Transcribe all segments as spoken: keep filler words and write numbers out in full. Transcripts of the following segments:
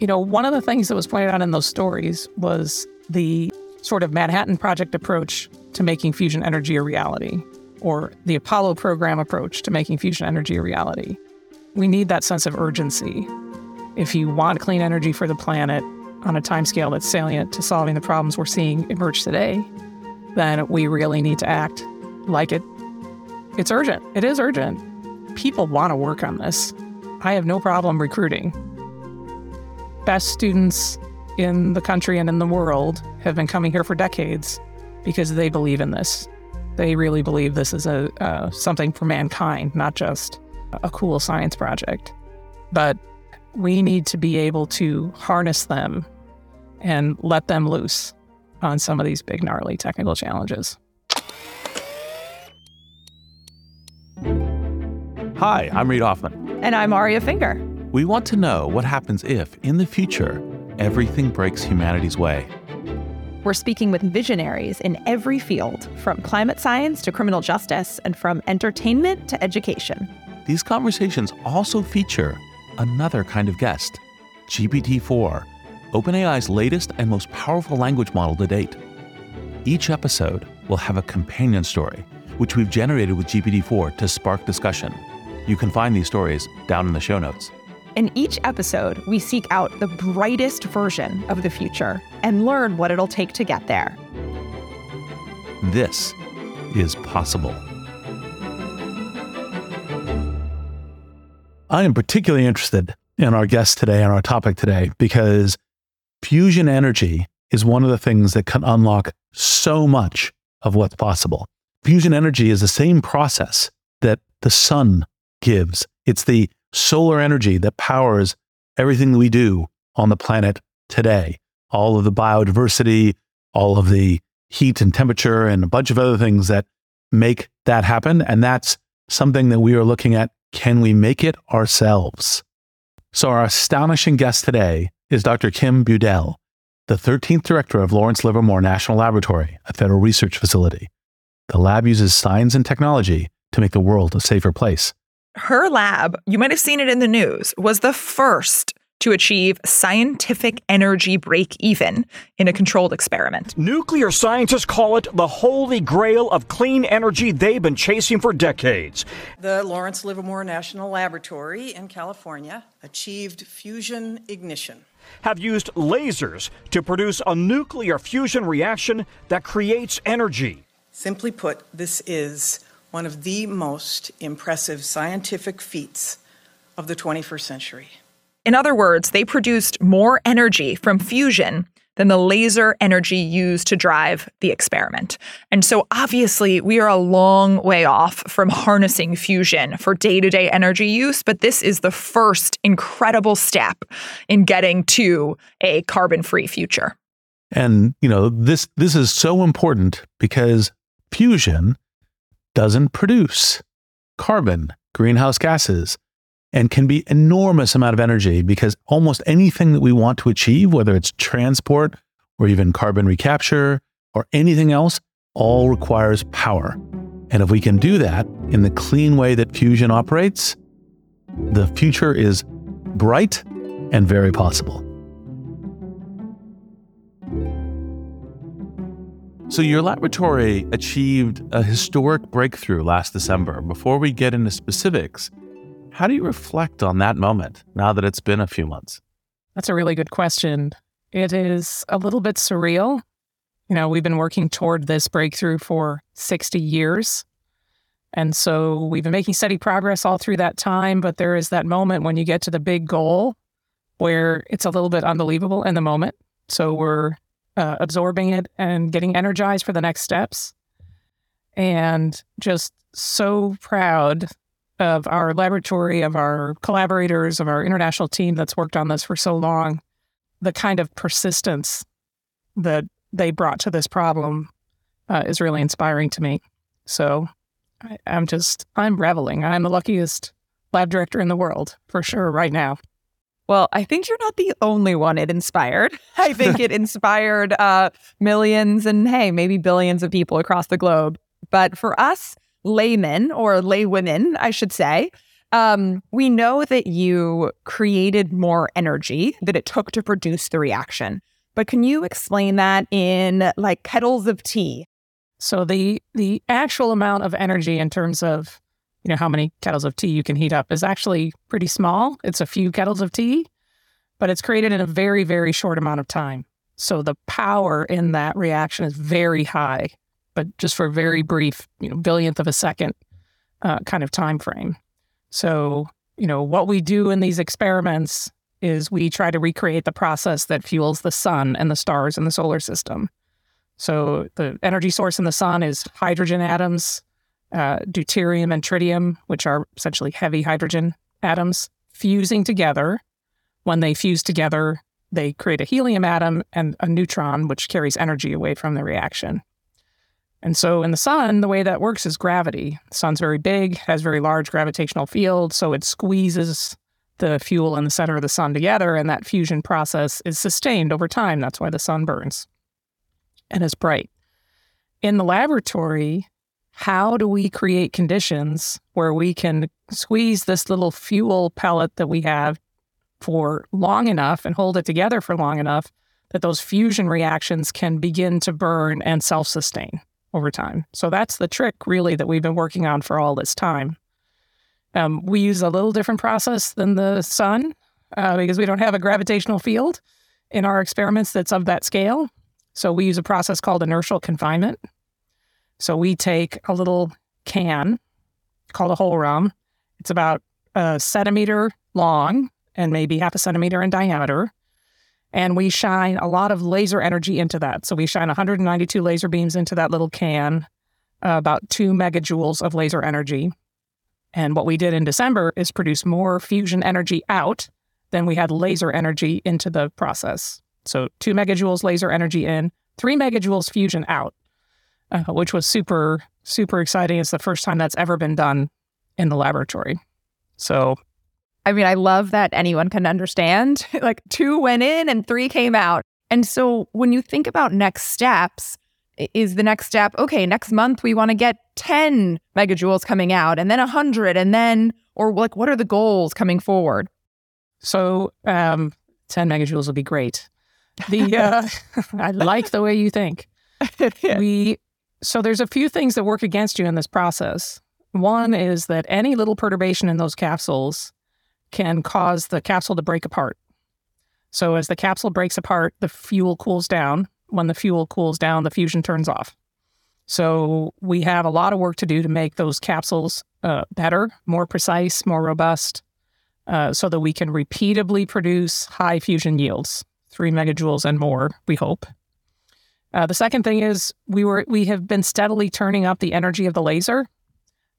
You know, one of the things that was pointed out in those stories was the sort of Manhattan Project approach to making fusion energy a reality, or the Apollo program approach to making fusion energy a reality. We need that sense of urgency. If you want clean energy for the planet on a timescale that's salient to solving the problems we're seeing emerge today, then we really need to act like it. It's urgent. It is urgent. People want to work on this. I have no problem recruiting. Best students in the country and in the world have been coming here for decades because they believe in this. They really believe this is a uh, something for mankind, not just a cool science project. But we need to be able to harness them and let them loose on some of these big, gnarly technical challenges. Hi, I'm Reid Hoffman. And I'm Aria Finger. We want to know what happens if, in the future, everything breaks humanity's way. We're speaking with visionaries in every field, from climate science to criminal justice, and from entertainment to education. These conversations also feature another kind of guest, G P T four, OpenAI's latest and most powerful language model to date. Each episode will have a companion story, which we've generated with G P T four to spark discussion. You can find these stories down in the show notes. In each episode, we seek out the brightest version of the future and learn what it'll take to get there. This is Possible. I am particularly interested in our guest today and our topic today because fusion energy is one of the things that can unlock so much of what's possible. Fusion energy is the same process that the sun gives. It's the solar energy that powers everything that we do on the planet today. All of the biodiversity, all of the heat and temperature, and a bunch of other things that make that happen. And that's something that we are looking at. Can we make it ourselves? So our astonishing guest today is Doctor Kim Budil, the thirteenth director of Lawrence Livermore National Laboratory, a federal research facility. The lab uses science and technology to make the world a safer place. Her lab, you might have seen it in the news, was the first to achieve scientific energy break-even in a controlled experiment. Nuclear scientists call it the holy grail of clean energy they've been chasing for decades. The Lawrence Livermore National Laboratory in California achieved fusion ignition. Have used lasers to produce a nuclear fusion reaction that creates energy. Simply put, this is one of the most impressive scientific feats of the twenty-first century. In other words, they produced more energy from fusion than the laser energy used to drive the experiment. And so obviously we are a long way off from harnessing fusion for day-to-day energy use, but this is the first incredible step in getting to a carbon-free future. And, you know, this this is so important because fusion doesn't produce carbon, greenhouse gases, and can be an enormous amount of energy because almost anything that we want to achieve, whether it's transport or even carbon recapture or anything else, all requires power. And if we can do that in the clean way that fusion operates, the future is bright and very possible. So your laboratory achieved a historic breakthrough last December. Before we get into specifics, how do you reflect on that moment now that it's been a few months? That's a really good question. It is a little bit surreal. You know, we've been working toward this breakthrough for sixty years. And so we've been making steady progress all through that time. But there is that moment when you get to the big goal where it's a little bit unbelievable in the moment. So we're Uh, absorbing it and getting energized for the next steps. And just so proud of our laboratory, of our collaborators, of our international team that's worked on this for so long, the kind of persistence that they brought to this problem uh, is really inspiring to me. So I, I'm just, I'm reveling. I'm the luckiest lab director in the world, for sure, right now. Well, I think you're not the only one it inspired. I think it inspired uh, millions and, hey, maybe billions of people across the globe. But for us laymen, or laywomen, I should say, Um, we know that you created more energy that it took to produce the reaction, but can you explain that in like kettles of tea? So the the actual amount of energy in terms of, you know, how many kettles of tea you can heat up is actually pretty small. It's a few kettles of tea, but it's created in a very, very short amount of time. So the power in that reaction is very high, but just for a very brief, you know, billionth of a second uh, kind of time frame. So, you know, what we do in these experiments is we try to recreate the process that fuels the sun and the stars and the solar system. So the energy source in the sun is hydrogen atoms, uh, deuterium and tritium, which are essentially heavy hydrogen atoms, fusing together. When they fuse together, they create a helium atom and a neutron, which carries energy away from the reaction. And so in the sun, the way that works is gravity. The sun's very big, has very large gravitational field, so it squeezes the fuel in the center of the sun together, and that fusion process is sustained over time. That's why the sun burns and is bright. In the laboratory, how do we create conditions where we can squeeze this little fuel pellet that we have for long enough and hold it together for long enough that those fusion reactions can begin to burn and self-sustain over time? So that's the trick, really, that we've been working on for all this time. Um, we use a little different process than the sun uh, because we don't have a gravitational field in our experiments that's of that scale. So we use a process called inertial confinement. So we take a little can called a hohlraum. It's about a centimeter long and maybe half a centimeter in diameter. And we shine a lot of laser energy into that. So we shine one hundred ninety-two laser beams into that little can, uh, about two megajoules of laser energy. And what we did in December is produce more fusion energy out than we had laser energy into the process. So two megajoules laser energy in, three megajoules fusion out, uh, which was super, super exciting. It's the first time that's ever been done in the laboratory. So, I mean, I love that anyone can understand. Like two went in and three came out. And so when you think about next steps, is the next step, okay, next month we want to get ten megajoules coming out and then one hundred and then, or like what are the goals coming forward? So um, ten megajoules would be great. The uh, I like the way you think. Yeah. We So there's a few things that work against you in this process. One is that any little perturbation in those capsules can cause the capsule to break apart. So as the capsule breaks apart, the fuel cools down. When the fuel cools down, the fusion turns off. So we have a lot of work to do to make those capsules uh, better, more precise, more robust, uh, so that we can repeatably produce high fusion yields, three megajoules and more, we hope. Uh, the second thing is we were we have been steadily turning up the energy of the laser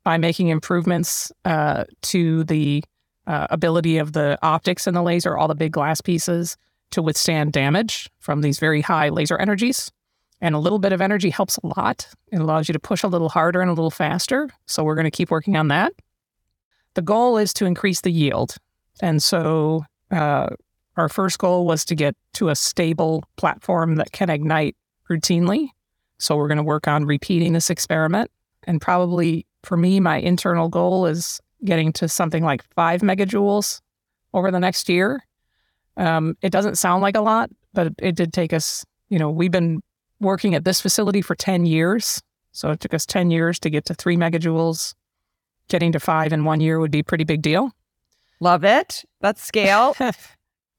by making improvements uh, to the uh, ability of the optics in the laser, all the big glass pieces, to withstand damage from these very high laser energies. And a little bit of energy helps a lot. It allows you to push a little harder and a little faster. So we're going to keep working on that. The goal is to increase the yield. And so uh, our first goal was to get to a stable platform that can ignite routinely. So we're going to work on repeating this experiment. And probably for me, my internal goal is getting to something like five megajoules over the next year. Um, it doesn't sound like a lot, but it did take us, you know, we've been working at this facility for ten years. So it took us ten years to get to three megajoules. Getting to five in one year would be a pretty big deal. Love it. That's scale.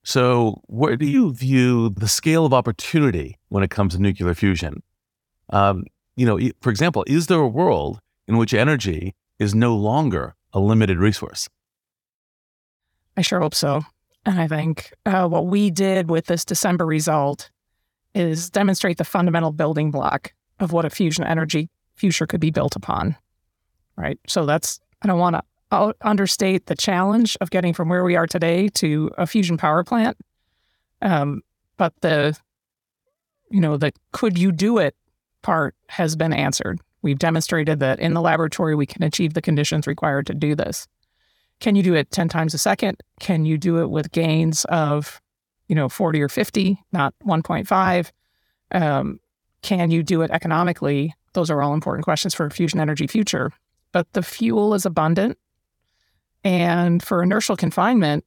So where do you view the scale of opportunity when it comes to nuclear fusion? Um, you know, for example, is there a world in which energy is no longer a limited resource? I sure hope so. And I think uh, what we did with this December result is demonstrate the fundamental building block of what a fusion energy future could be built upon, right? So that's, I don't want to understate the challenge of getting from where we are today to a fusion power plant. Um, but the, you know, the could you do it part has been answered. We've demonstrated that in the laboratory, we can achieve the conditions required to do this. Can you do it ten times a second? Can you do it with gains of, you know, forty or fifty, not one point five? Um, can you do it economically? Those are all important questions for a fusion energy future. But the fuel is abundant. And for inertial confinement,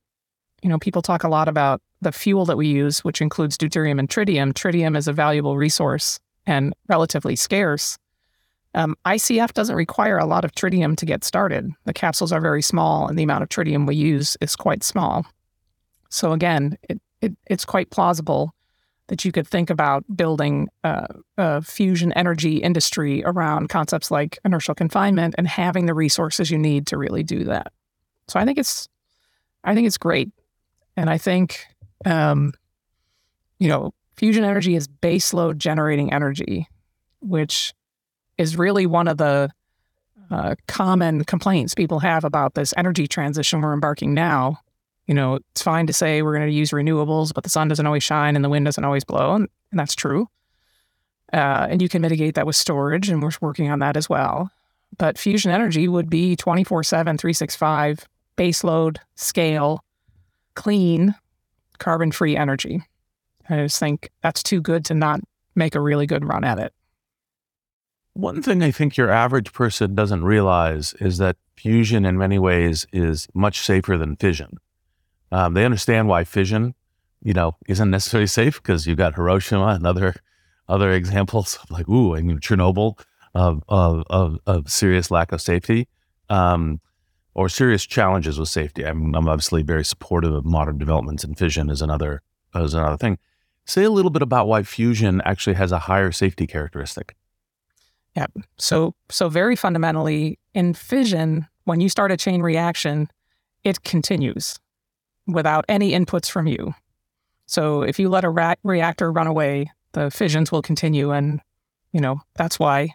you know, people talk a lot about the fuel that we use, which includes deuterium and tritium. Tritium is a valuable resource and relatively scarce. Um, I C F doesn't require a lot of tritium to get started. The capsules are very small, and the amount of tritium we use is quite small. So again, it, it, it's quite plausible that you could think about building uh, a fusion energy industry around concepts like inertial confinement and having the resources you need to really do that. So I think it's, I think it's great, and I think, um, you know, fusion energy is baseload generating energy, which is really one of the uh, common complaints people have about this energy transition we're embarking now. You know, it's fine to say we're going to use renewables, but the sun doesn't always shine and the wind doesn't always blow, and, and that's true. Uh, and you can mitigate that with storage, and we're working on that as well. But fusion energy would be twenty-four seven, three sixty-five, baseload, scale, clean, carbon-free energy. I just think that's too good to not make a really good run at it. One thing I think your average person doesn't realize is that fusion in many ways is much safer than fission. Um, they understand why fission, you know, isn't necessarily safe because you've got Hiroshima and other, other examples of like, ooh, I mean, Chernobyl of, of, of, of serious lack of safety, um, or serious challenges with safety. I'm, I'm obviously very supportive of modern developments, and fission is another, is another thing. Say a little bit about why fusion actually has a higher safety characteristic. Yeah. So, so very fundamentally, in fission, when you start a chain reaction, it continues without any inputs from you. So if you let a ra- reactor run away, the fissions will continue. And, you know, that's why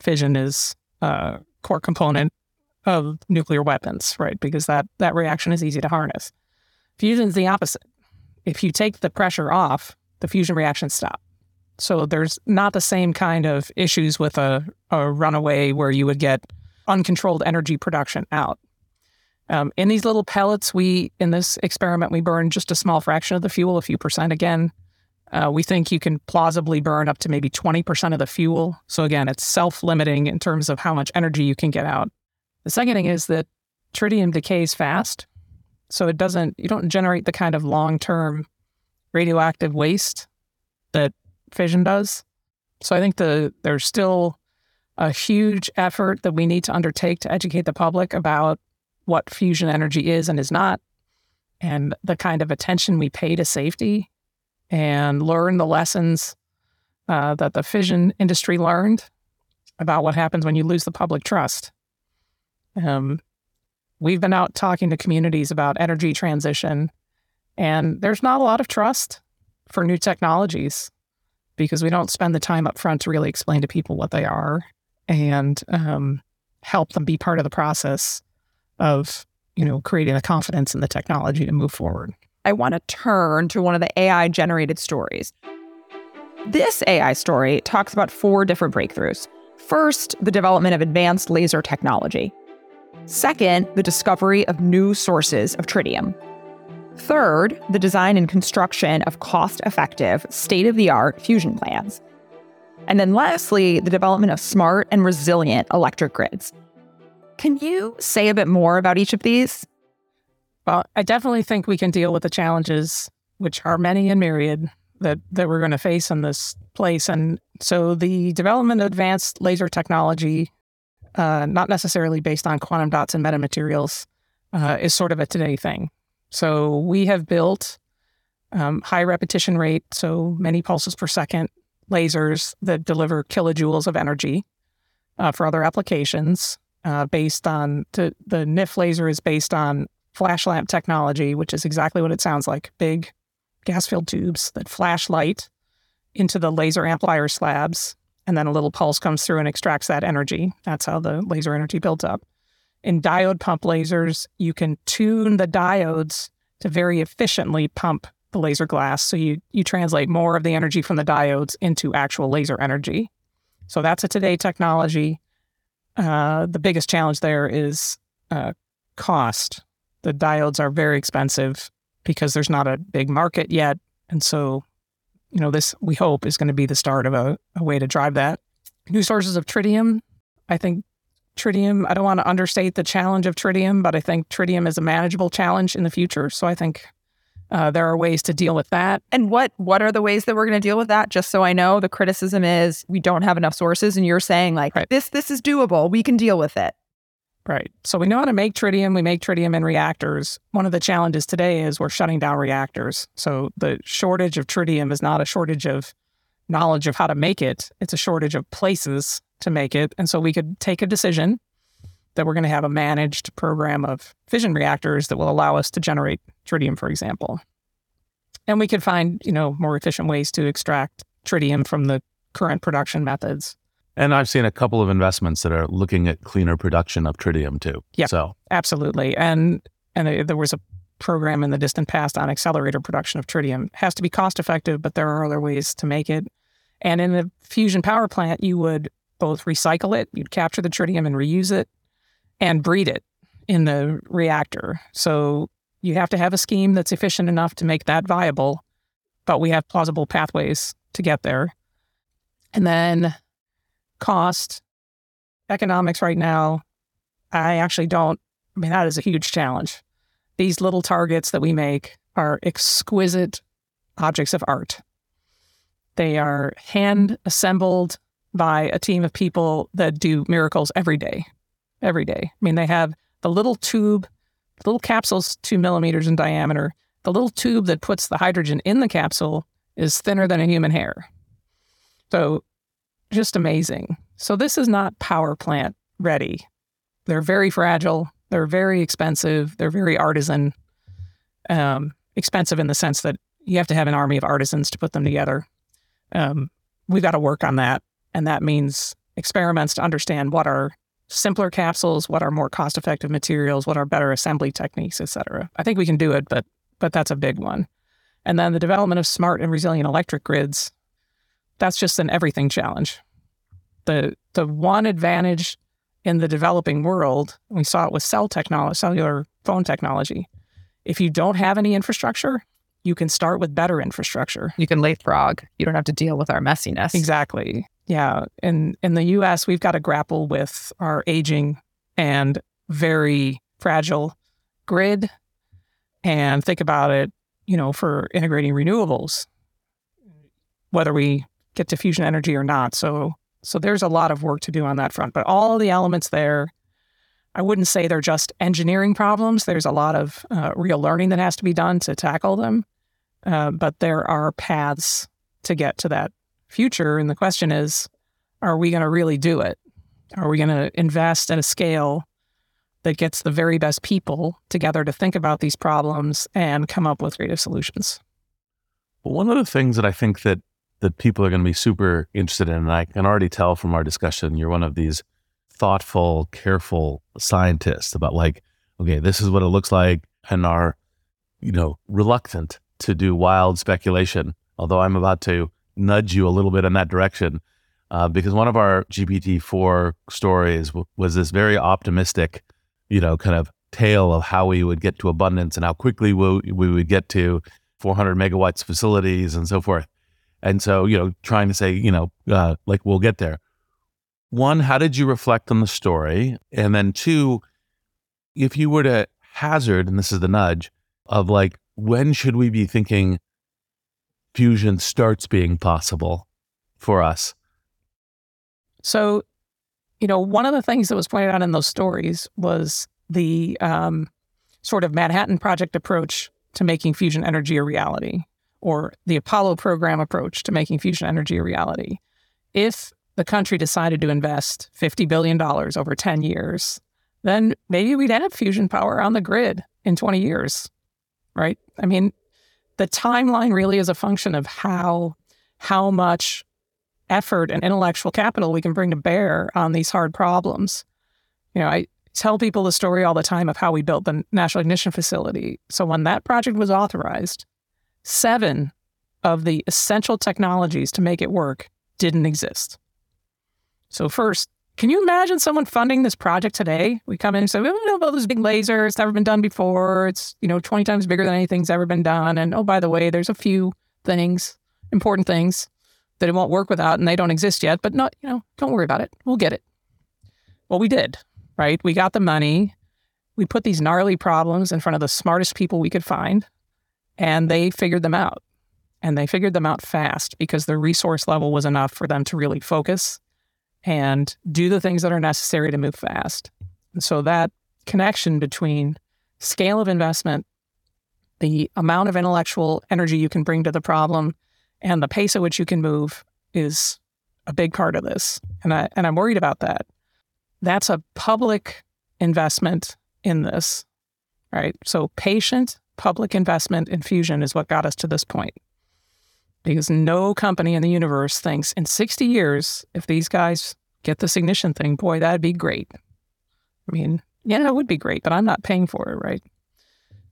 fission is a core component of nuclear weapons, right? Because that, that reaction is easy to harness. Fusion is the opposite. If you take the pressure off, the fusion reactions stop. So there's not the same kind of issues with a, a runaway where you would get uncontrolled energy production out. Um, in these little pellets, we, in this experiment, we burned just a small fraction of the fuel, a few percent again. Uh, we think you can plausibly burn up to maybe twenty percent of the fuel. So again, it's self-limiting in terms of how much energy you can get out. The second thing is that tritium decays fast. So it doesn't, you don't generate the kind of long-term radioactive waste that fission does. So I think the there's still a huge effort that we need to undertake to educate the public about what fusion energy is and is not, and the kind of attention we pay to safety, and learn the lessons uh, that the fission industry learned about what happens when you lose the public trust. Um, we've been out talking to communities about energy transition, and there's not a lot of trust for new technologies, because we don't spend the time up front to really explain to people what they are and um, help them be part of the process of, you know, creating the confidence in the technology to move forward. I want to turn to one of the A I-generated stories. This A I story talks about four different breakthroughs. First, the development of advanced laser technology. Second, the discovery of new sources of tritium. Third, the design and construction of cost-effective, state-of-the-art fusion plants. And then lastly, the development of smart and resilient electric grids. Can you say a bit more about each of these? Well, I definitely think we can deal with the challenges, which are many and myriad, that, that we're going to face in this place. And so the development of advanced laser technology, uh, not necessarily based on quantum dots and metamaterials, uh, is sort of a today thing. So we have built um, high repetition rate, so many pulses per second, lasers that deliver kilojoules of energy uh, for other applications uh, based on, to, the N I F laser is based on flash lamp technology, which is exactly what it sounds like, big gas-filled tubes that flash light into the laser amplifier slabs, and then a little pulse comes through and extracts that energy. That's how the laser energy builds up. In diode pump lasers, you can tune the diodes to very efficiently pump the laser glass. So you, you translate more of the energy from the diodes into actual laser energy. So that's a today technology. Uh, the biggest challenge there is uh, cost. The diodes are very expensive because there's not a big market yet. And so, you know, this, we hope, is going to be the start of a, a way to drive that. New sources of tritium, I think, tritium, I don't want to understate the challenge of tritium, but I think tritium is a manageable challenge in the future. So I think uh, there are ways to deal with that. And what what are the ways that we're going to deal with that? Just so I know, the criticism is we don't have enough sources, and you're saying like, right. this this is doable. We can deal with it. Right. So we know how to make tritium. We make tritium in reactors. One of the challenges today is we're shutting down reactors. So the shortage of tritium is not a shortage of knowledge of how to make it. It's a shortage of places to make it. And so we could take a decision that we're going to have a managed program of fission reactors that will allow us to generate tritium, for example. And we could find, you know, more efficient ways to extract tritium from the current production methods. And I've seen a couple of investments that are looking at cleaner production of tritium too. Yeah, so. Absolutely. And and it, there was a program in the distant past on accelerator production of tritium. It has to be cost effective, but there are other ways to make it. And in the fusion power plant, you would both recycle it, you'd capture the tritium and reuse it, and breed it in the reactor. So you have to have a scheme that's efficient enough to make that viable, but we have plausible pathways to get there. And then cost, economics right now, I actually don't, I mean, that is a huge challenge. These little targets that we make are exquisite objects of art. They are hand assembled by a team of people that do miracles every day, every day. I mean, they have the little tube, the little capsule's two millimeters in diameter. The little tube that puts the hydrogen in the capsule is thinner than a human hair. So just amazing. So this is not power plant ready. They're very fragile. They're very expensive. They're very artisan, um, expensive in the sense that you have to have an army of artisans to put them together. Um, we've got to work on that. And that means experiments to understand what are simpler capsules, what are more cost-effective materials, what are better assembly techniques, et cetera. I think we can do it, but but that's a big one. And then the development of smart and resilient electric grids, that's just an everything challenge. The the one advantage in the developing world, we saw it with cell technology, cellular phone technology, if you don't have any infrastructure, you can start with better infrastructure. You can leapfrog. You don't have to deal with our messiness. Exactly. Yeah. In, in the U S, we've got to grapple with our aging and very fragile grid and think about it, you know, for integrating renewables, whether we get to fusion energy or not. So so there's a lot of work to do on that front. But all the elements there, I wouldn't say they're just engineering problems. There's a lot of uh, real learning that has to be done to tackle them. Uh, but there are paths to get to that future. And the question is, are we going to really do it? Are we going to invest at a scale that gets the very best people together to think about these problems and come up with creative solutions? Well, one of the things that I think that that people are going to be super interested in, and I can already tell from our discussion, you're one of these thoughtful, careful scientists about like, okay, this is what it looks like, and are, you know, reluctant to do wild speculation, although I'm about to nudge you a little bit in that direction, uh, because one of our G P T four stories w- was this very optimistic, you know, kind of tale of how we would get to abundance and how quickly we, we would get to four hundred megawatts facilities and so forth. And so, you know, trying to say, you know, uh, like, we'll get there. One, how did you reflect on the story? And then two, if you were to hazard, and this is the nudge, of like, when should we be thinking fusion starts being possible for us? So, you know, one of the things that was pointed out in those stories was the um, sort of Manhattan Project approach to making fusion energy a reality, or the Apollo program approach to making fusion energy a reality. If the country decided to invest fifty billion dollars over ten years, then maybe we'd have fusion power on the grid in twenty years, right? I mean, the timeline really is a function of how how much effort and intellectual capital we can bring to bear on these hard problems. You know, I tell people the story all the time of how we built the National Ignition Facility. So when that project was authorized, seven of the essential technologies to make it work didn't exist. So first, can you imagine someone funding this project today? We come in and say, we don't know about this big laser. It's never been done before. It's, you know, twenty times bigger than anything's ever been done. And oh, by the way, there's a few things, important things that it won't work without, and they don't exist yet. But not, you know, don't worry about it. We'll get it. Well, we did, right? We got the money. We put these gnarly problems in front of the smartest people we could find, and they figured them out. And they figured them out fast because their resource level was enough for them to really focus and do the things that are necessary to move fast. And so that connection between scale of investment, the amount of intellectual energy you can bring to the problem, and the pace at which you can move is a big part of this. And, I, and I'm worried about that. That's a public investment in this, right? So patient public investment in fusion is what got us to this point. Because no company in the universe thinks in sixty years, if these guys get this ignition thing, boy, that'd be great. I mean, yeah, it would be great, but I'm not paying for it, right?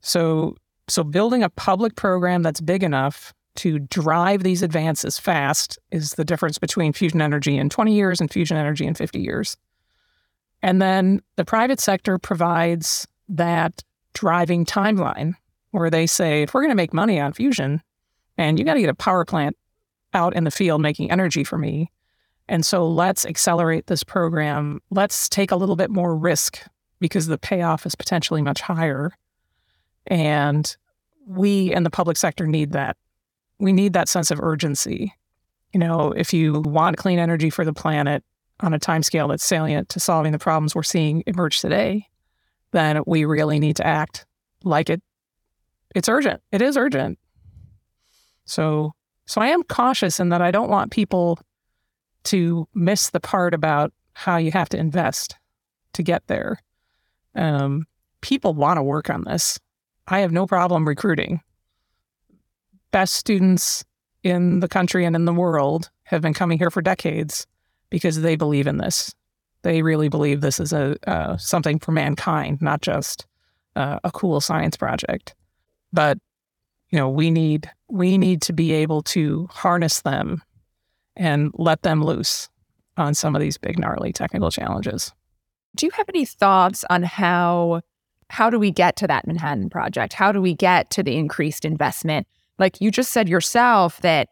So, so building a public program that's big enough to drive these advances fast is the difference between fusion energy in twenty years and fusion energy in fifty years. And then the private sector provides that driving timeline where they say, if we're going to make money on fusion, and you got to get a power plant out in the field making energy for me. And so let's accelerate this program. Let's take a little bit more risk because the payoff is potentially much higher. And we in the public sector need that. We need that sense of urgency. You know, if you want clean energy for the planet on a timescale that's salient to solving the problems we're seeing emerge today, then we really need to act like it. It's urgent. It is urgent. So so I am cautious in that I don't want people to miss the part about how you have to invest to get there. Um, people want to work on this. I have no problem recruiting. Best students in the country and in the world have been coming here for decades because they believe in this. They really believe this is a uh, something for mankind, not just uh, a cool science project. But you know, we need we need to be able to harness them and let them loose on some of these big, gnarly technical challenges. Do you have any thoughts on how how do we get to that Manhattan Project? How do we get to the increased investment? Like you just said yourself that,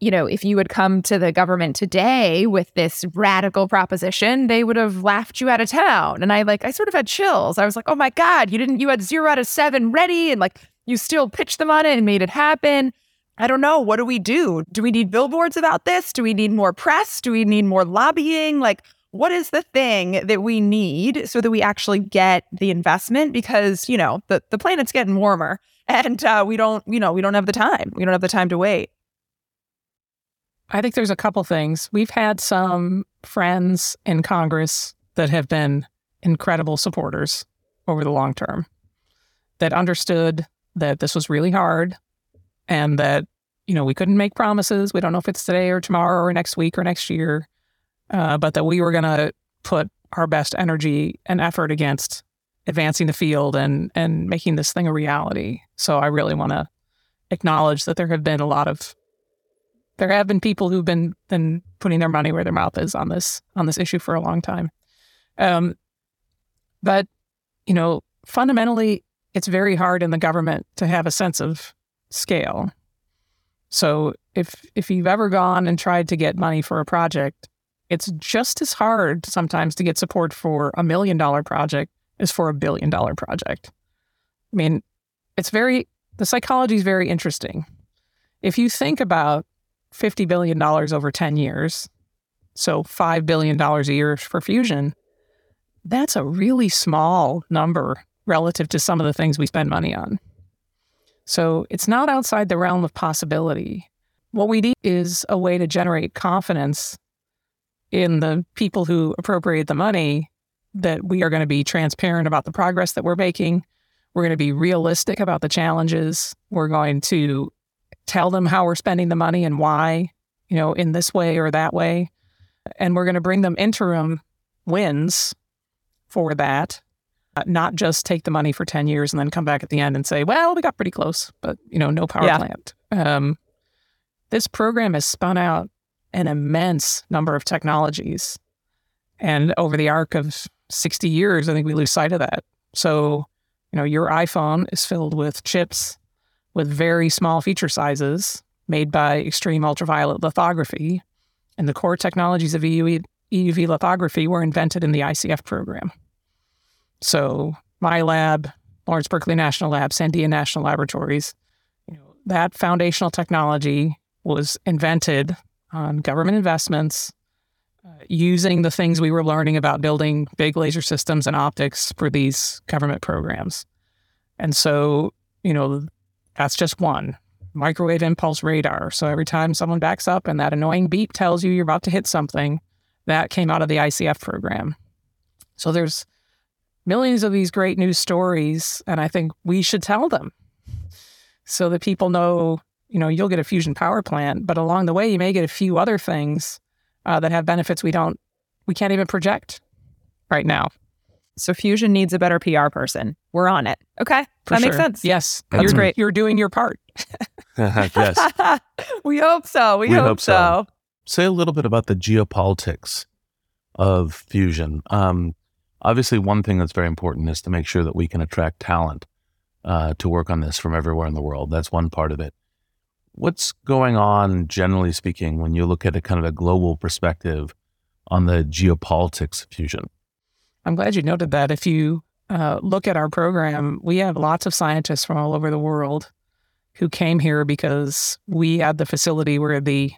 you know, if you had come to the government today with this radical proposition, they would have laughed you out of town. And I like I sort of had chills. I was like, oh my God, you didn't you had zero out of seven ready and like you still pitched them on it and made it happen. I don't know. What do we do? Do we need billboards about this? Do we need more press? Do we need more lobbying? Like, what is the thing that we need so that we actually get the investment? Because, you know, the, the planet's getting warmer and uh, we don't, you know, we don't have the time. We don't have the time to wait. I think there's a couple things. We've had some friends in Congress that have been incredible supporters over the long term that understood that this was really hard and that, you know, we couldn't make promises. We don't know if it's today or tomorrow or next week or next year, uh, but that we were going to put our best energy and effort against advancing the field and, and making this thing a reality. So I really want to acknowledge that there have been a lot of, there have been people who've been, been putting their money where their mouth is on this, on this issue for a long time. Um, but, you know, fundamentally, it's very hard in the government to have a sense of scale. So if if you've ever gone and tried to get money for a project, it's just as hard sometimes to get support for a million dollar project as for a billion dollar project. I mean, it's very, the psychology is very interesting. If you think about fifty billion dollars over ten years, so five billion dollars a year for fusion, that's a really small number relative to some of the things we spend money on. So it's not outside the realm of possibility. What we need is a way to generate confidence in the people who appropriate the money that we are going to be transparent about the progress that we're making. We're going to be realistic about the challenges. We're going to tell them how we're spending the money and why, you know, in this way or that way. And we're going to bring them interim wins for that. Uh, not just take the money for ten years and then come back at the end and say, well, we got pretty close, but, you know, no power yeah. plant. Um, this program has spun out an immense number of technologies. And over the arc of sixty years, I think we lose sight of that. So, you know, your iPhone is filled with chips with very small feature sizes made by extreme ultraviolet lithography. And the core technologies of E U E U V lithography were invented in the I C F program. So my lab, Lawrence Berkeley National Lab, Sandia National Laboratories, you know, that foundational technology was invented on government investments uh, using the things we were learning about building big laser systems and optics for these government programs. And so, you know, that's just one. Microwave impulse radar. So every time someone backs up and that annoying beep tells you you're about to hit something, that came out of the I C F program. So there's millions of these great news stories, and I think we should tell them so that people know, you know, you'll get a fusion power plant, but along the way, you may get a few other things uh, that have benefits we don't, we can't even project right now. So fusion needs a better P R person. We're on it. Okay. For that sure. Makes sense. Yes. That's you're, great. You're doing your part. Yes. We hope so. We, we hope, hope so. so. Say a little bit about the geopolitics of fusion. Um, obviously, one thing that's very important is to make sure that we can attract talent uh, to work on this from everywhere in the world. That's one part of it. What's going on, generally speaking, when you look at a kind of a global perspective on the geopolitics of fusion? I'm glad you noted that. If you uh, look at our program, we have lots of scientists from all over the world who came here because we had the facility where the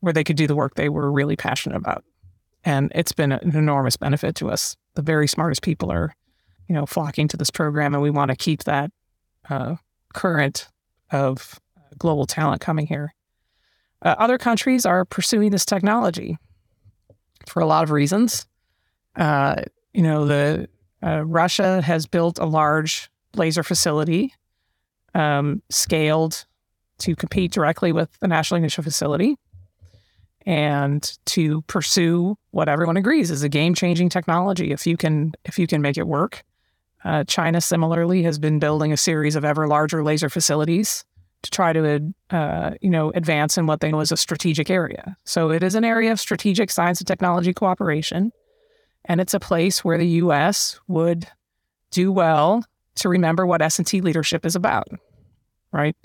where they could do the work they were really passionate about. And it's been an enormous benefit to us. The very smartest people are, you know, flocking to this program, and we want to keep that uh, current of global talent coming here. Uh, other countries are pursuing this technology for a lot of reasons. Uh, you know, the uh, Russia has built a large laser facility um, scaled to compete directly with the National Ignition Facility, and to pursue what everyone agrees is a game-changing technology if you can if you can make it work. Uh, China, similarly, has been building a series of ever larger laser facilities to try to, uh, you know, advance in what they know is a strategic area. So it is an area of strategic science and technology cooperation, and it's a place where the U S would do well to remember what S and T leadership is about, right?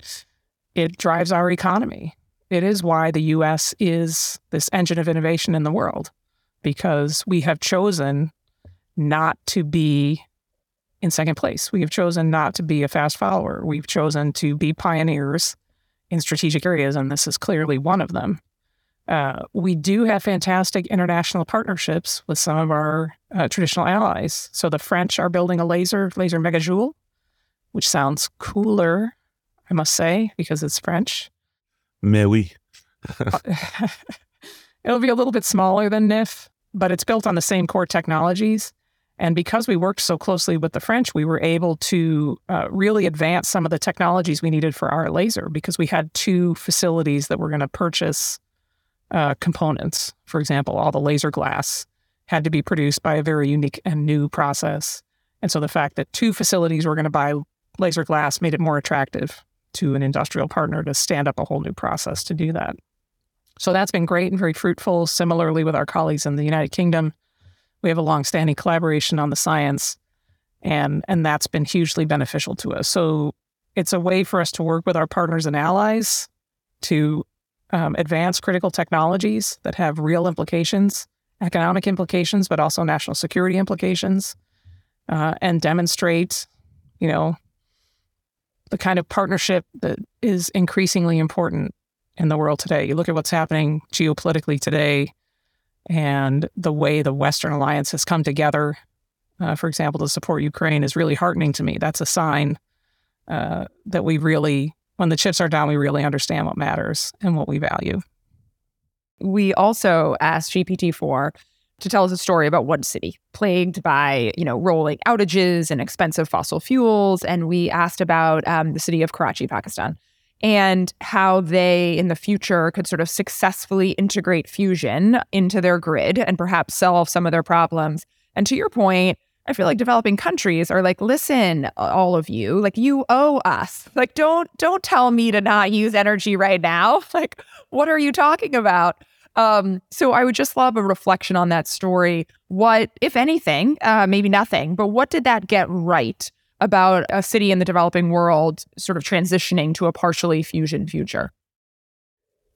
It drives our economy. It is why the U S is this engine of innovation in the world, because we have chosen not to be in second place. We have chosen not to be a fast follower. We've chosen to be pioneers in strategic areas, and this is clearly one of them. Uh, we do have fantastic international partnerships with some of our uh, traditional allies. So the French are building a laser, Laser Megajoule, which sounds cooler, I must say, because it's French. Mais oui. It'll be a little bit smaller than N I F, but it's built on the same core technologies. And because we worked so closely with the French, we were able to uh, really advance some of the technologies we needed for our laser, because we had two facilities that were going to purchase uh, components. For example, all the laser glass had to be produced by a very unique and new process. And so the fact that two facilities were going to buy laser glass made it more attractive to an industrial partner to stand up a whole new process to do that. So that's been great and very fruitful. Similarly, with our colleagues in the United Kingdom, we have a long-standing collaboration on the science, and, and that's been hugely beneficial to us. So it's a way for us to work with our partners and allies to um, advance critical technologies that have real implications, economic implications, but also national security implications, uh, and demonstrate, you know, the kind of partnership that is increasingly important in the world today. You look at what's happening geopolitically today and the way the Western alliance has come together, uh, for example, to support Ukraine is really heartening to me. That's a sign uh, that we really, when the chips are down, we really understand what matters and what we value. We also asked G P T four to tell us a story about one city plagued by, you know, rolling outages and expensive fossil fuels. And we asked about um, the city of Karachi, Pakistan, and how they in the future could sort of successfully integrate fusion into their grid and perhaps solve some of their problems. And to your point, I feel like developing countries are like, listen, all of you, like you owe us. Like, don't don't tell me to not use energy right now. Like, what are you talking about? Um, so I would just love a reflection on that story. What, if anything, uh, maybe nothing, but what did that get right about a city in the developing world sort of transitioning to a partially fusion future?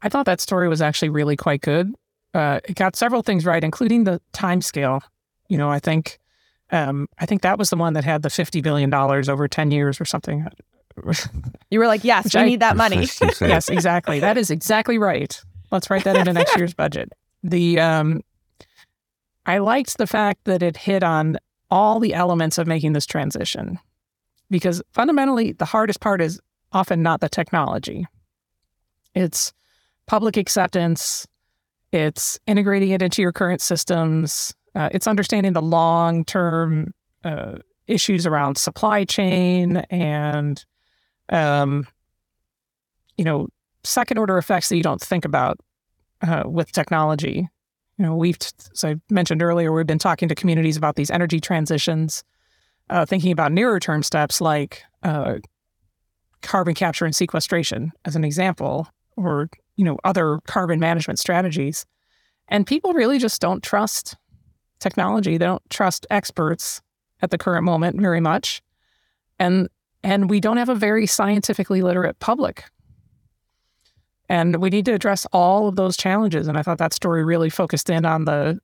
I thought that story was actually really quite good. uh, it got several things right, including the time scale. You know, I think um, I think that was the one that had the fifty billion dollars over ten years or something. You were like, yes, I need that money. Yes, exactly. That is exactly right. Let's write that into next year's budget. The um, I liked the fact that it hit on all the elements of making this transition, because fundamentally, the hardest part is often not the technology. It's public acceptance. It's integrating it into your current systems. Uh, it's understanding the long-term uh, issues around supply chain and, um, you know, second-order effects that you don't think about uh, with technology. You know, we've, as I mentioned earlier, we've been talking to communities about these energy transitions, uh, thinking about nearer-term steps like uh, carbon capture and sequestration, as an example, or, you know, other carbon management strategies. And people really just don't trust technology. They don't trust experts at the current moment very much. And and we don't have a very scientifically literate public. And we need to address all of those challenges. And I thought that story really focused in on the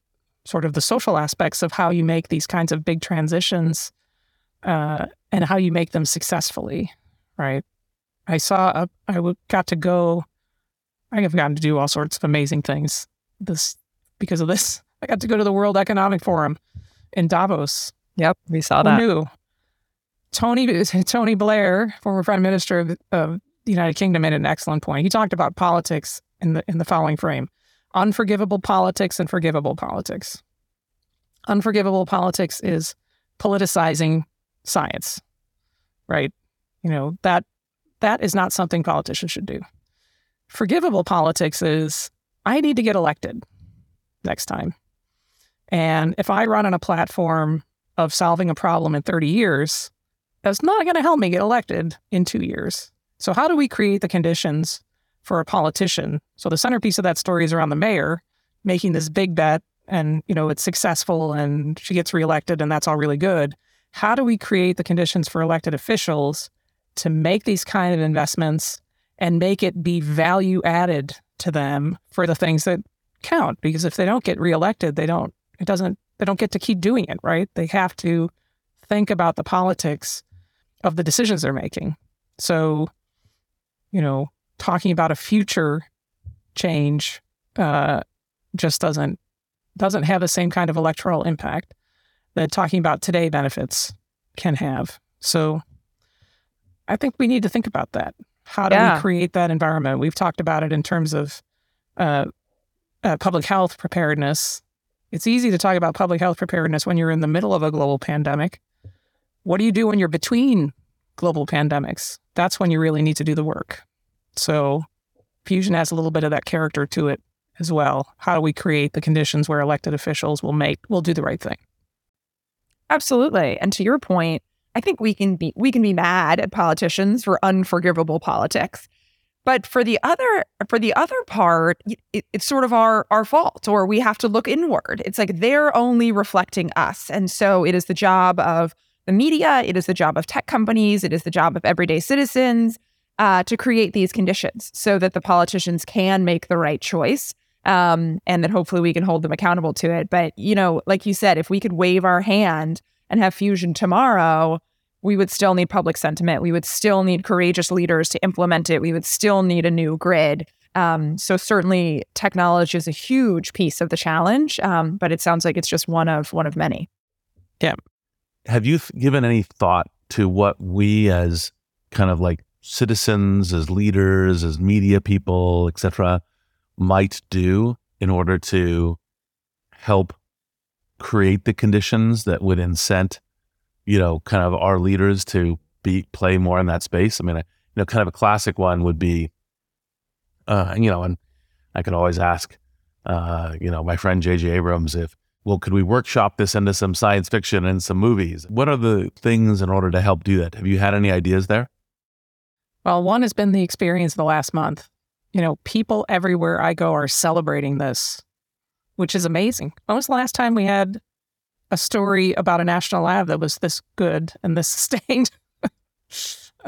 sort of the social aspects of how you make these kinds of big transitions uh, and how you make them successfully, right? I saw, a, I got to go, I have gotten to do all sorts of amazing things this because of this. I got to go to the World Economic Forum in Davos. Yep, we saw that. Who knew? Tony, Tony Blair, former Prime Minister of, of the United Kingdom, made an excellent point. He talked about politics in the in the following frame: unforgivable politics and forgivable politics. Unforgivable politics is politicizing science, right? You know, that that is not something politicians should do. Forgivable politics is, I need to get elected next time. And if I run on a platform of solving a problem in thirty years, that's not going to help me get elected in two years. So how do we create the conditions for a politician? So the centerpiece of that story is around the mayor making this big bet and, you know, it's successful and she gets reelected and that's all really good. How do we create the conditions for elected officials to make these kind of investments and make it be value added to them for the things that count? Because if they don't get reelected, they don't, it doesn't, they don't get to keep doing it, right? They have to think about the politics of the decisions they're making. So, you know, talking about a future change uh, just doesn't doesn't have the same kind of electoral impact that talking about today benefits can have. So I think we need to think about that. How do yeah. we create that environment? We've talked about it in terms of uh, uh, public health preparedness. It's easy to talk about public health preparedness when you're in the middle of a global pandemic. What do you do when you're between global pandemics? That's when you really need to do the work. So Fusion has a little bit of that character to it as well. How do we create the conditions where elected officials will make will do the right thing? Absolutely. And to your point, I think we can be we can be mad at politicians for unforgivable politics. But for the other for the other part, it, it's sort of our, our fault, or we have to look inward. It's like they're only reflecting us. And so it is the job of the media, it is the job of tech companies, it is the job of everyday citizens uh, to create these conditions so that the politicians can make the right choice um, and that hopefully we can hold them accountable to it. But, you know, like you said, if we could wave our hand and have Fusion tomorrow, we would still need public sentiment. We would still need courageous leaders to implement it. We would still need a new grid. Um, so certainly technology is a huge piece of the challenge, um, but it sounds like it's just one of one of many. Yeah. Have you given any thought to what we as kind of like citizens, as leaders, as media people, et cetera, might do in order to help create the conditions that would incent, you know, kind of our leaders to be play more in that space? I mean, I, you know, kind of a classic one would be, uh, you know, and I could always ask, uh, you know, my friend J J Abrams if, well, could we workshop this into some science fiction and some movies? What are the things in order to help do that? Have you had any ideas there? Well, one has been the experience of the last month. You know, people everywhere I go are celebrating this, which is amazing. When was the last time we had a story about a national lab that was this good and this sustained? uh,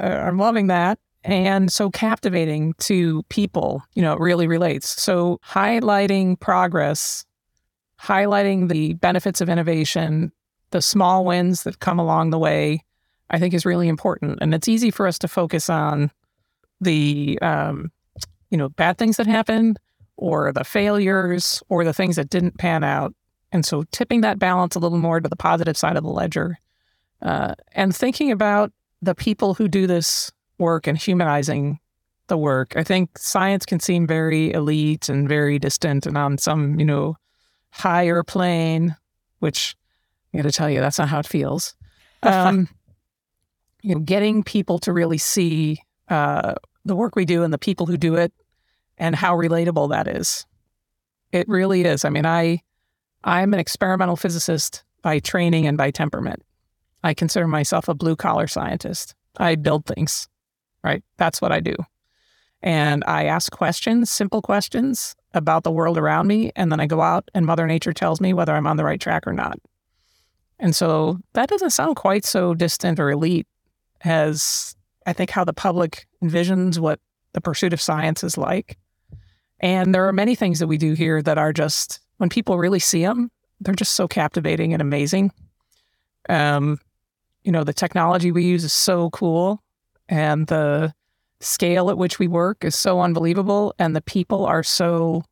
I'm loving that. and so captivating to people, you know, it really relates. So highlighting progress, highlighting the benefits of innovation, the small wins that come along the way, I think is really important. And it's easy for us to focus on the, um, you know, bad things that happened or the failures or the things that didn't pan out. And so tipping that balance a little more to the positive side of the ledger uh, and thinking about the people who do this work and humanizing the work. I think science can seem very elite and very distant and on some, you know, higher plane, which I got to tell you, that's not how it feels. Um, you know, getting people to really see uh, the work we do and the people who do it and how relatable that is. It really is. I mean, I, I'm an experimental physicist by training and by temperament. I consider myself a blue-collar scientist. I build things, right? That's what I do. And I ask questions, simple questions about the world around me, and then I go out and Mother Nature tells me whether I'm on the right track or not. And so that doesn't sound quite so distant or elite as I think how the public envisions what the pursuit of science is like. And there are many things that we do here that are just, when people really see them, they're just so captivating and amazing. Um, you know, the technology we use is so cool, and the scale at which we work is so unbelievable, and the people are so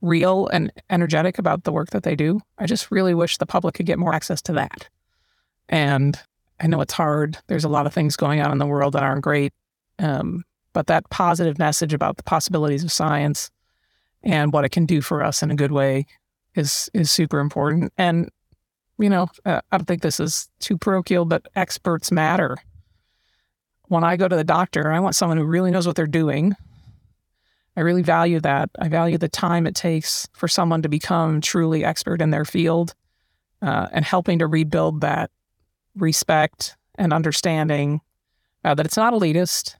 real and energetic about the work that they do. I just really wish the public could get more access to that. And I know it's hard. There's a lot of things going on in the world that aren't great. Um, but that positive message about the possibilities of science and what it can do for us in a good way is is super important. And, you know, uh, I don't think this is too parochial, but experts matter. When I go to the doctor, I want someone who really knows what they're doing. I really value that. I value the time it takes for someone to become truly expert in their field uh, and helping to rebuild that respect and understanding uh, that it's not elitist.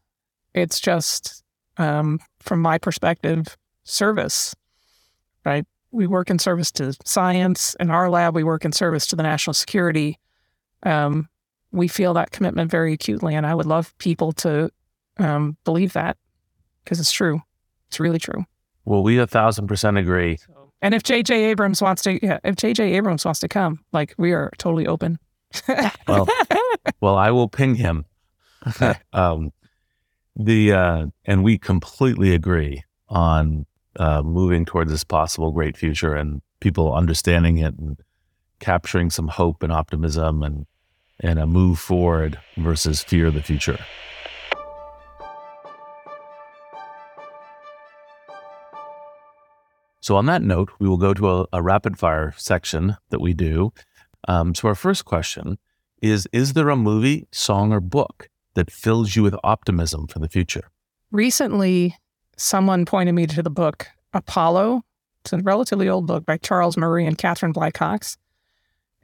It's just, um, from my perspective, service, right? We work in service to science. In our lab, we work in service to the national security. Um, we feel that commitment very acutely, and I would love people to um, believe that because it's true. It's really true. Well, we a thousand percent agree. And if J J Abrams wants to, yeah, if J J Abrams wants to come, like, we are totally open. well, well, I will ping him. um, the uh, and we completely agree on uh, moving towards this possible great future and people understanding it and capturing some hope and optimism and and a move forward versus fear of the future. So on that note, we will go to a, a rapid fire section that we do. Um, so our first question is, is there a movie, song, or book that fills you with optimism for the future? Recently, someone pointed me to the book Apollo. It's a relatively old book by Charles Murray and Catherine Bly Cox.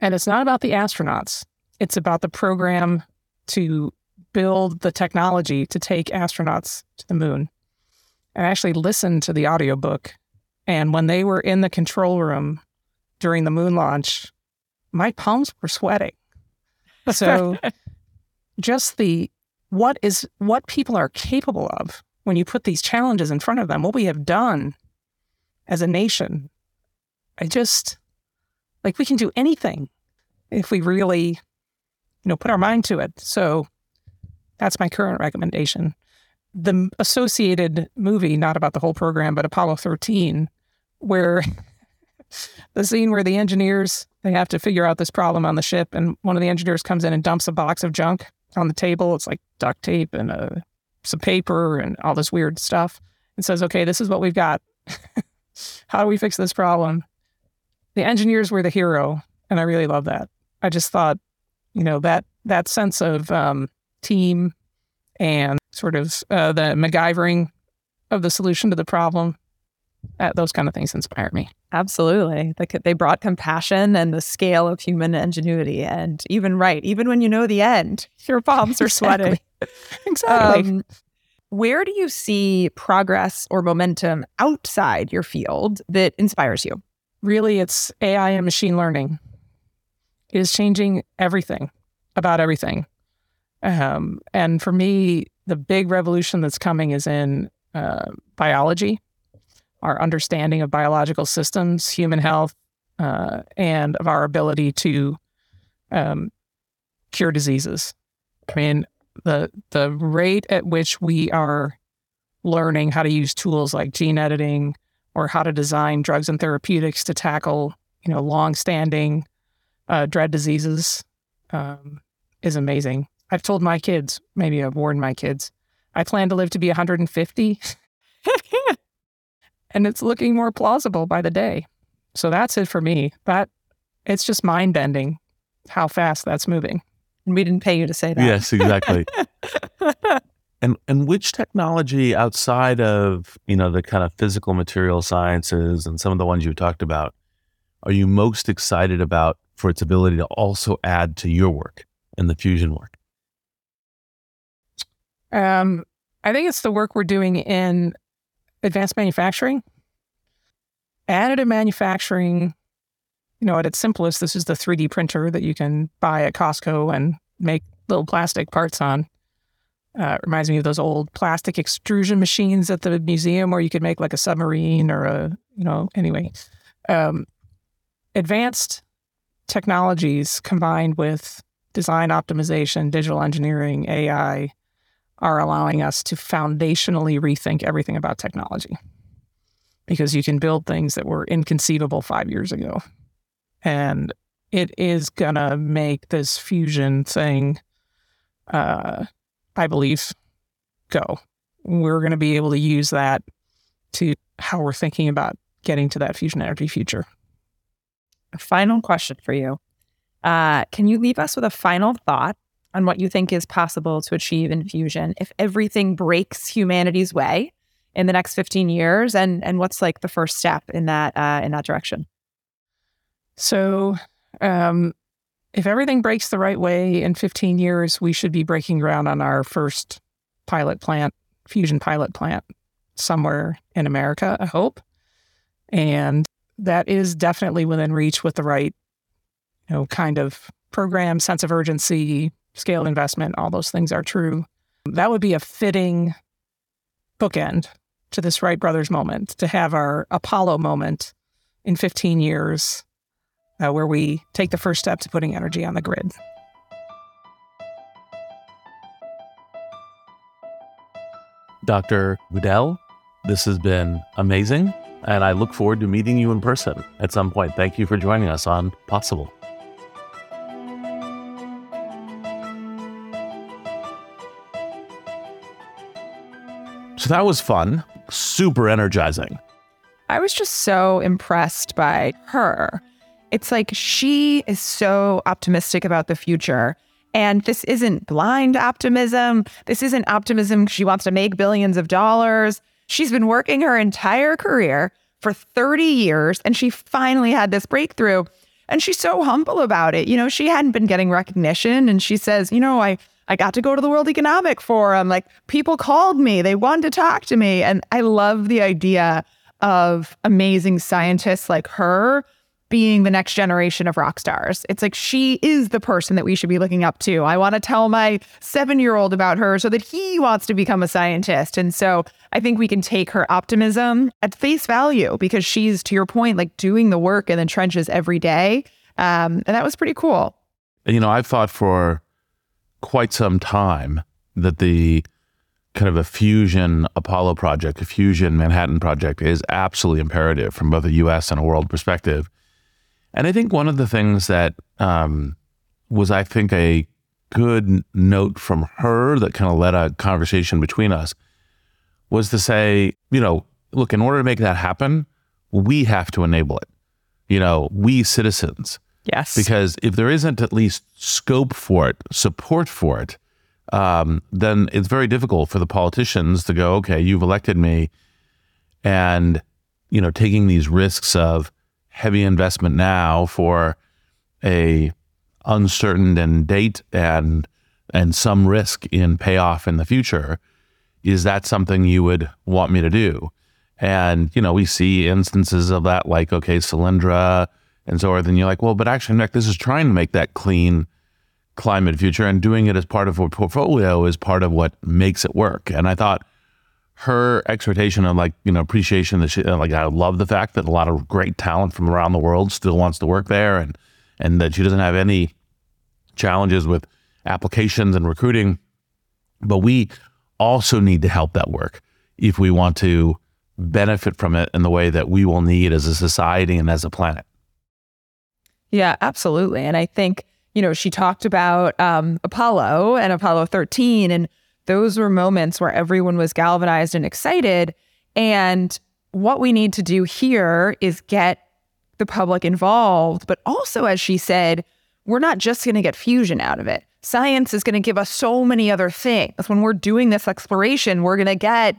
And it's not about the astronauts. It's about the program to build the technology to take astronauts to the moon. And I actually listened to the audiobook. And when they were in the control room during the moon launch, my palms were sweating. So just the what is what people are capable of when you put these challenges in front of them, what we have done as a nation. I just, like, we can do anything if we really, you know, put our mind to it. So that's my current recommendation. The associated movie, not about the whole program, but Apollo thirteen, where the scene where the engineers, they have to figure out this problem on the ship, and one of the engineers comes in and dumps a box of junk on the table. It's like duct tape and uh, some paper and all this weird stuff, and says, okay, this is what we've got. How do we fix this problem? The engineers were the hero, and I really love that. I just thought, you know, that, that sense of um, team and sort of uh, the MacGyvering of the solution to the problem. Uh, those kind of things inspire me. Absolutely. They, they brought compassion and the scale of human ingenuity. And even right, even when you know the end, your palms are sweating. Exactly. Um, where do you see progress or momentum outside your field that inspires you? Really, it's A I and machine learning. It is changing everything about everything. Um, and for me, the big revolution that's coming is in uh, biology, our understanding of biological systems, human health, uh, and of our ability to um, cure diseases. I mean, the the rate at which we are learning how to use tools like gene editing or how to design drugs and therapeutics to tackle, you know, long-standing uh, dread diseases um, is amazing. I've told my kids, maybe I've warned my kids, I plan to live to be one hundred fifty. And it's looking more plausible by the day. So that's it for me. That it's just mind-bending how fast that's moving. We didn't pay you to say that. Yes, exactly. And and which technology outside of, you know, the kind of physical material sciences and some of the ones you talked about are you most excited about for its ability to also add to your work and the fusion work? Um, I think it's the work we're doing in advanced manufacturing. Additive manufacturing, you know, at its simplest, this is the three D printer that you can buy at Costco and make little plastic parts on. Uh, it reminds me of those old plastic extrusion machines at the museum where you could make like a submarine or a, you know, anyway. Um, advanced technologies combined with design optimization, digital engineering, A I, are allowing us to foundationally rethink everything about technology, because you can build things that were inconceivable five years ago. And it is going to make this fusion thing, uh, I believe, go. We're going to be able to use that to how we're thinking about getting to that fusion energy future. A final question for you. Uh, can you leave us with a final thought on what you think is possible to achieve in fusion if everything breaks humanity's way in the next fifteen years? And and what's like the first step in that uh, in that direction? So um, if everything breaks the right way in fifteen years, we should be breaking ground on our first pilot plant, fusion pilot plant, somewhere in America, I hope. And that is definitely within reach with the right, you know, kind of program, sense of urgency, scale investment, all those things are true. That would be a fitting bookend to this Wright Brothers moment, to have our Apollo moment in fifteen years, uh, where we take the first step to putting energy on the grid. Doctor Budil, this has been amazing, and I look forward to meeting you in person at some point. Thank you for joining us on Possible. So that was fun, super energizing. I was just so impressed by her. It's like she is so optimistic about the future. And this isn't blind optimism. This isn't optimism because she wants to make billions of dollars. She's been working her entire career for thirty years, and she finally had this breakthrough. And she's so humble about it. You know, she hadn't been getting recognition, and she says, you know, I... I got to go to the World Economic Forum. Like, people called me. They wanted to talk to me. And I love the idea of amazing scientists like her being the next generation of rock stars. It's like she is the person that we should be looking up to. I want to tell my seven-year-old about her so that he wants to become a scientist. And so I think we can take her optimism at face value because she's, to your point, like doing the work in the trenches every day. Um, and that was pretty cool. You know, I've thought for quite some time that the kind of a fusion Apollo project, a fusion Manhattan Project is absolutely imperative from both a U S and a world perspective. And I think one of the things that um, was, I think, a good note from her that kind of led a conversation between us was to say, you know, look, in order to make that happen, we have to enable it. You know, we citizens. Yes. Because if there isn't at least scope for it, support for it, um, then it's very difficult for the politicians to go, okay, you've elected me, and, you know, taking these risks of heavy investment now for a uncertain and date and and some risk in payoff in the future, is that something you would want me to do? And, you know, we see instances of that, like, okay, Solyndra, and so, or then you're like, well, but actually, Nick, this is trying to make that clean, climate future, and doing it as part of her portfolio is part of what makes it work. And I thought her exhortation and, like, you know, appreciation that she, like, I love the fact that a lot of great talent from around the world still wants to work there, and and that she doesn't have any challenges with applications and recruiting. But we also need to help that work if we want to benefit from it in the way that we will need as a society and as a planet. Yeah, absolutely. And I think, you know, she talked about um, Apollo and Apollo thirteen, and those were moments where everyone was galvanized and excited. And what we need to do here is get the public involved. But also, as she said, we're not just going to get fusion out of it. Science is going to give us so many other things. When we're doing this exploration, we're going to get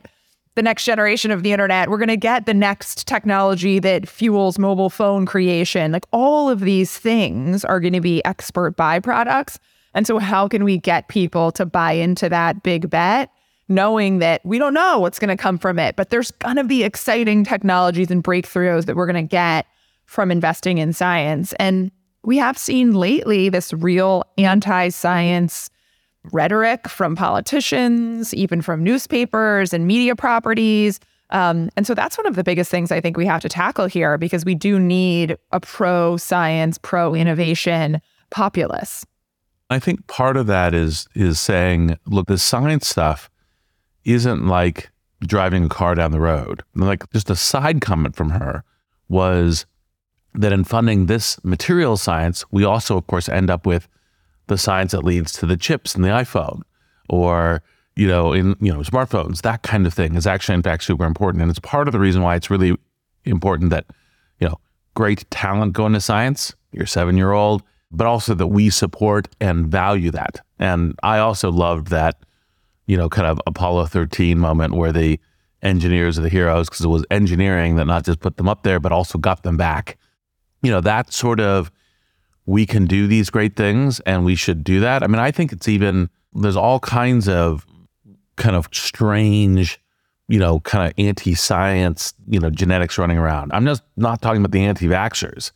the next generation of the internet. We're going to get the next technology that fuels mobile phone creation. Like, all of these things are going to be expert byproducts. And so how can we get people to buy into that big bet, knowing that we don't know what's going to come from it, but there's going to be exciting technologies and breakthroughs that we're going to get from investing in science. And we have seen lately this real anti-science rhetoric from politicians, even from newspapers and media properties. Um, and so that's one of the biggest things I think we have to tackle here, because we do need a pro-science, pro-innovation populace. I think part of that is is saying, look, the science stuff isn't like driving a car down the road. Like, just a side comment from her was that in funding this material science, we also, of course, end up with the science that leads to the chips in the iPhone, or, you know, in, you know, smartphones. That kind of thing is actually, in fact, super important. And it's part of the reason why it's really important that, you know, great talent go into science, your seven-year-old, but also that we support and value that. And I also loved that, you know, kind of Apollo thirteen moment where the engineers are the heroes, because it was engineering that not just put them up there, but also got them back. You know, that sort of, we can do these great things and we should do that. I mean, I think it's even, there's all kinds of kind of strange, you know, kind of anti-science, you know, genetics running around. I'm just not talking about the anti-vaxxers.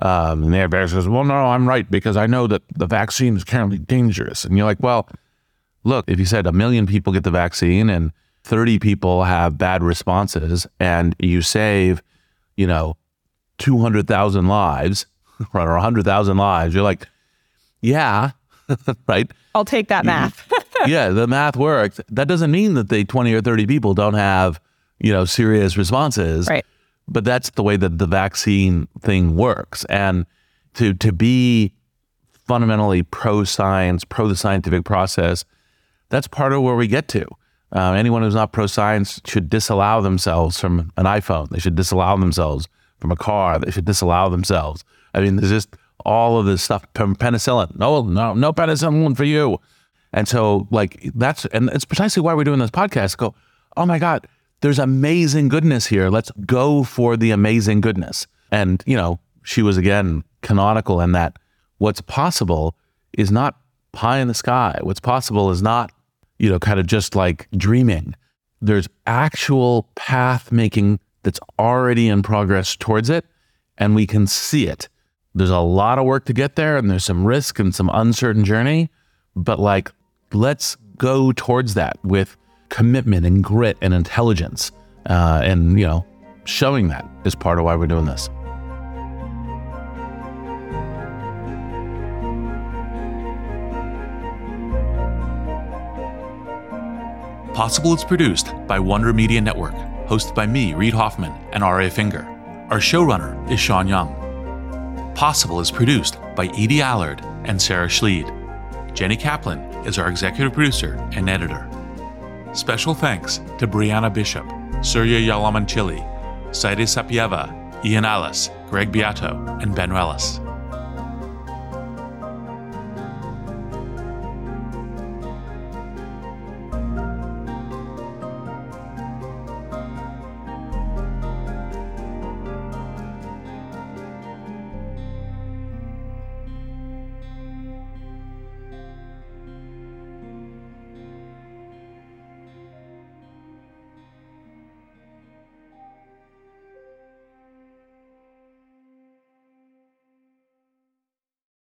Um, and the anti-vaxxers, well, no, I'm right because I know that the vaccine is currently dangerous. And you're like, well, look, if you said a million people get the vaccine and thirty people have bad responses and you save, you know, two hundred thousand lives or one hundred thousand lives, you're like, yeah, right? I'll take that math. Yeah, the math works. That doesn't mean that the twenty or thirty people don't have, you know, serious responses. Right. But that's the way that the vaccine thing works. And to to be fundamentally pro-science, pro the scientific process, that's part of where we get to. Uh, anyone who's not pro-science should disallow themselves from an iPhone. They should disallow themselves from a car. They should disallow themselves. I mean, there's just all of this stuff. Penicillin. No, no, no penicillin for you. And so, like, that's, and it's precisely why we're doing this podcast. Go, oh my God, there's amazing goodness here. Let's go for the amazing goodness. And, you know, she was again canonical in that what's possible is not pie in the sky. What's possible is not, you know, kind of just like dreaming. There's actual path making that's already in progress towards it, and we can see it. There's a lot of work to get there, and there's some risk and some uncertain journey, but, like, let's go towards that with commitment and grit and intelligence. Uh, and, you know, showing that is part of why we're doing this. Possible is produced by Wonder Media Network, hosted by me, Reid Hoffman, and Aria Finger. Our showrunner is Sean Young. Possible is produced by Edie Allard and Sarah Schleed. Jenny Kaplan is our executive producer and editor. Special thanks to Brianna Bishop, Surya Yalamanchili, Saide Sapieva, Ian Alice, Greg Beato, and Ben Rellis.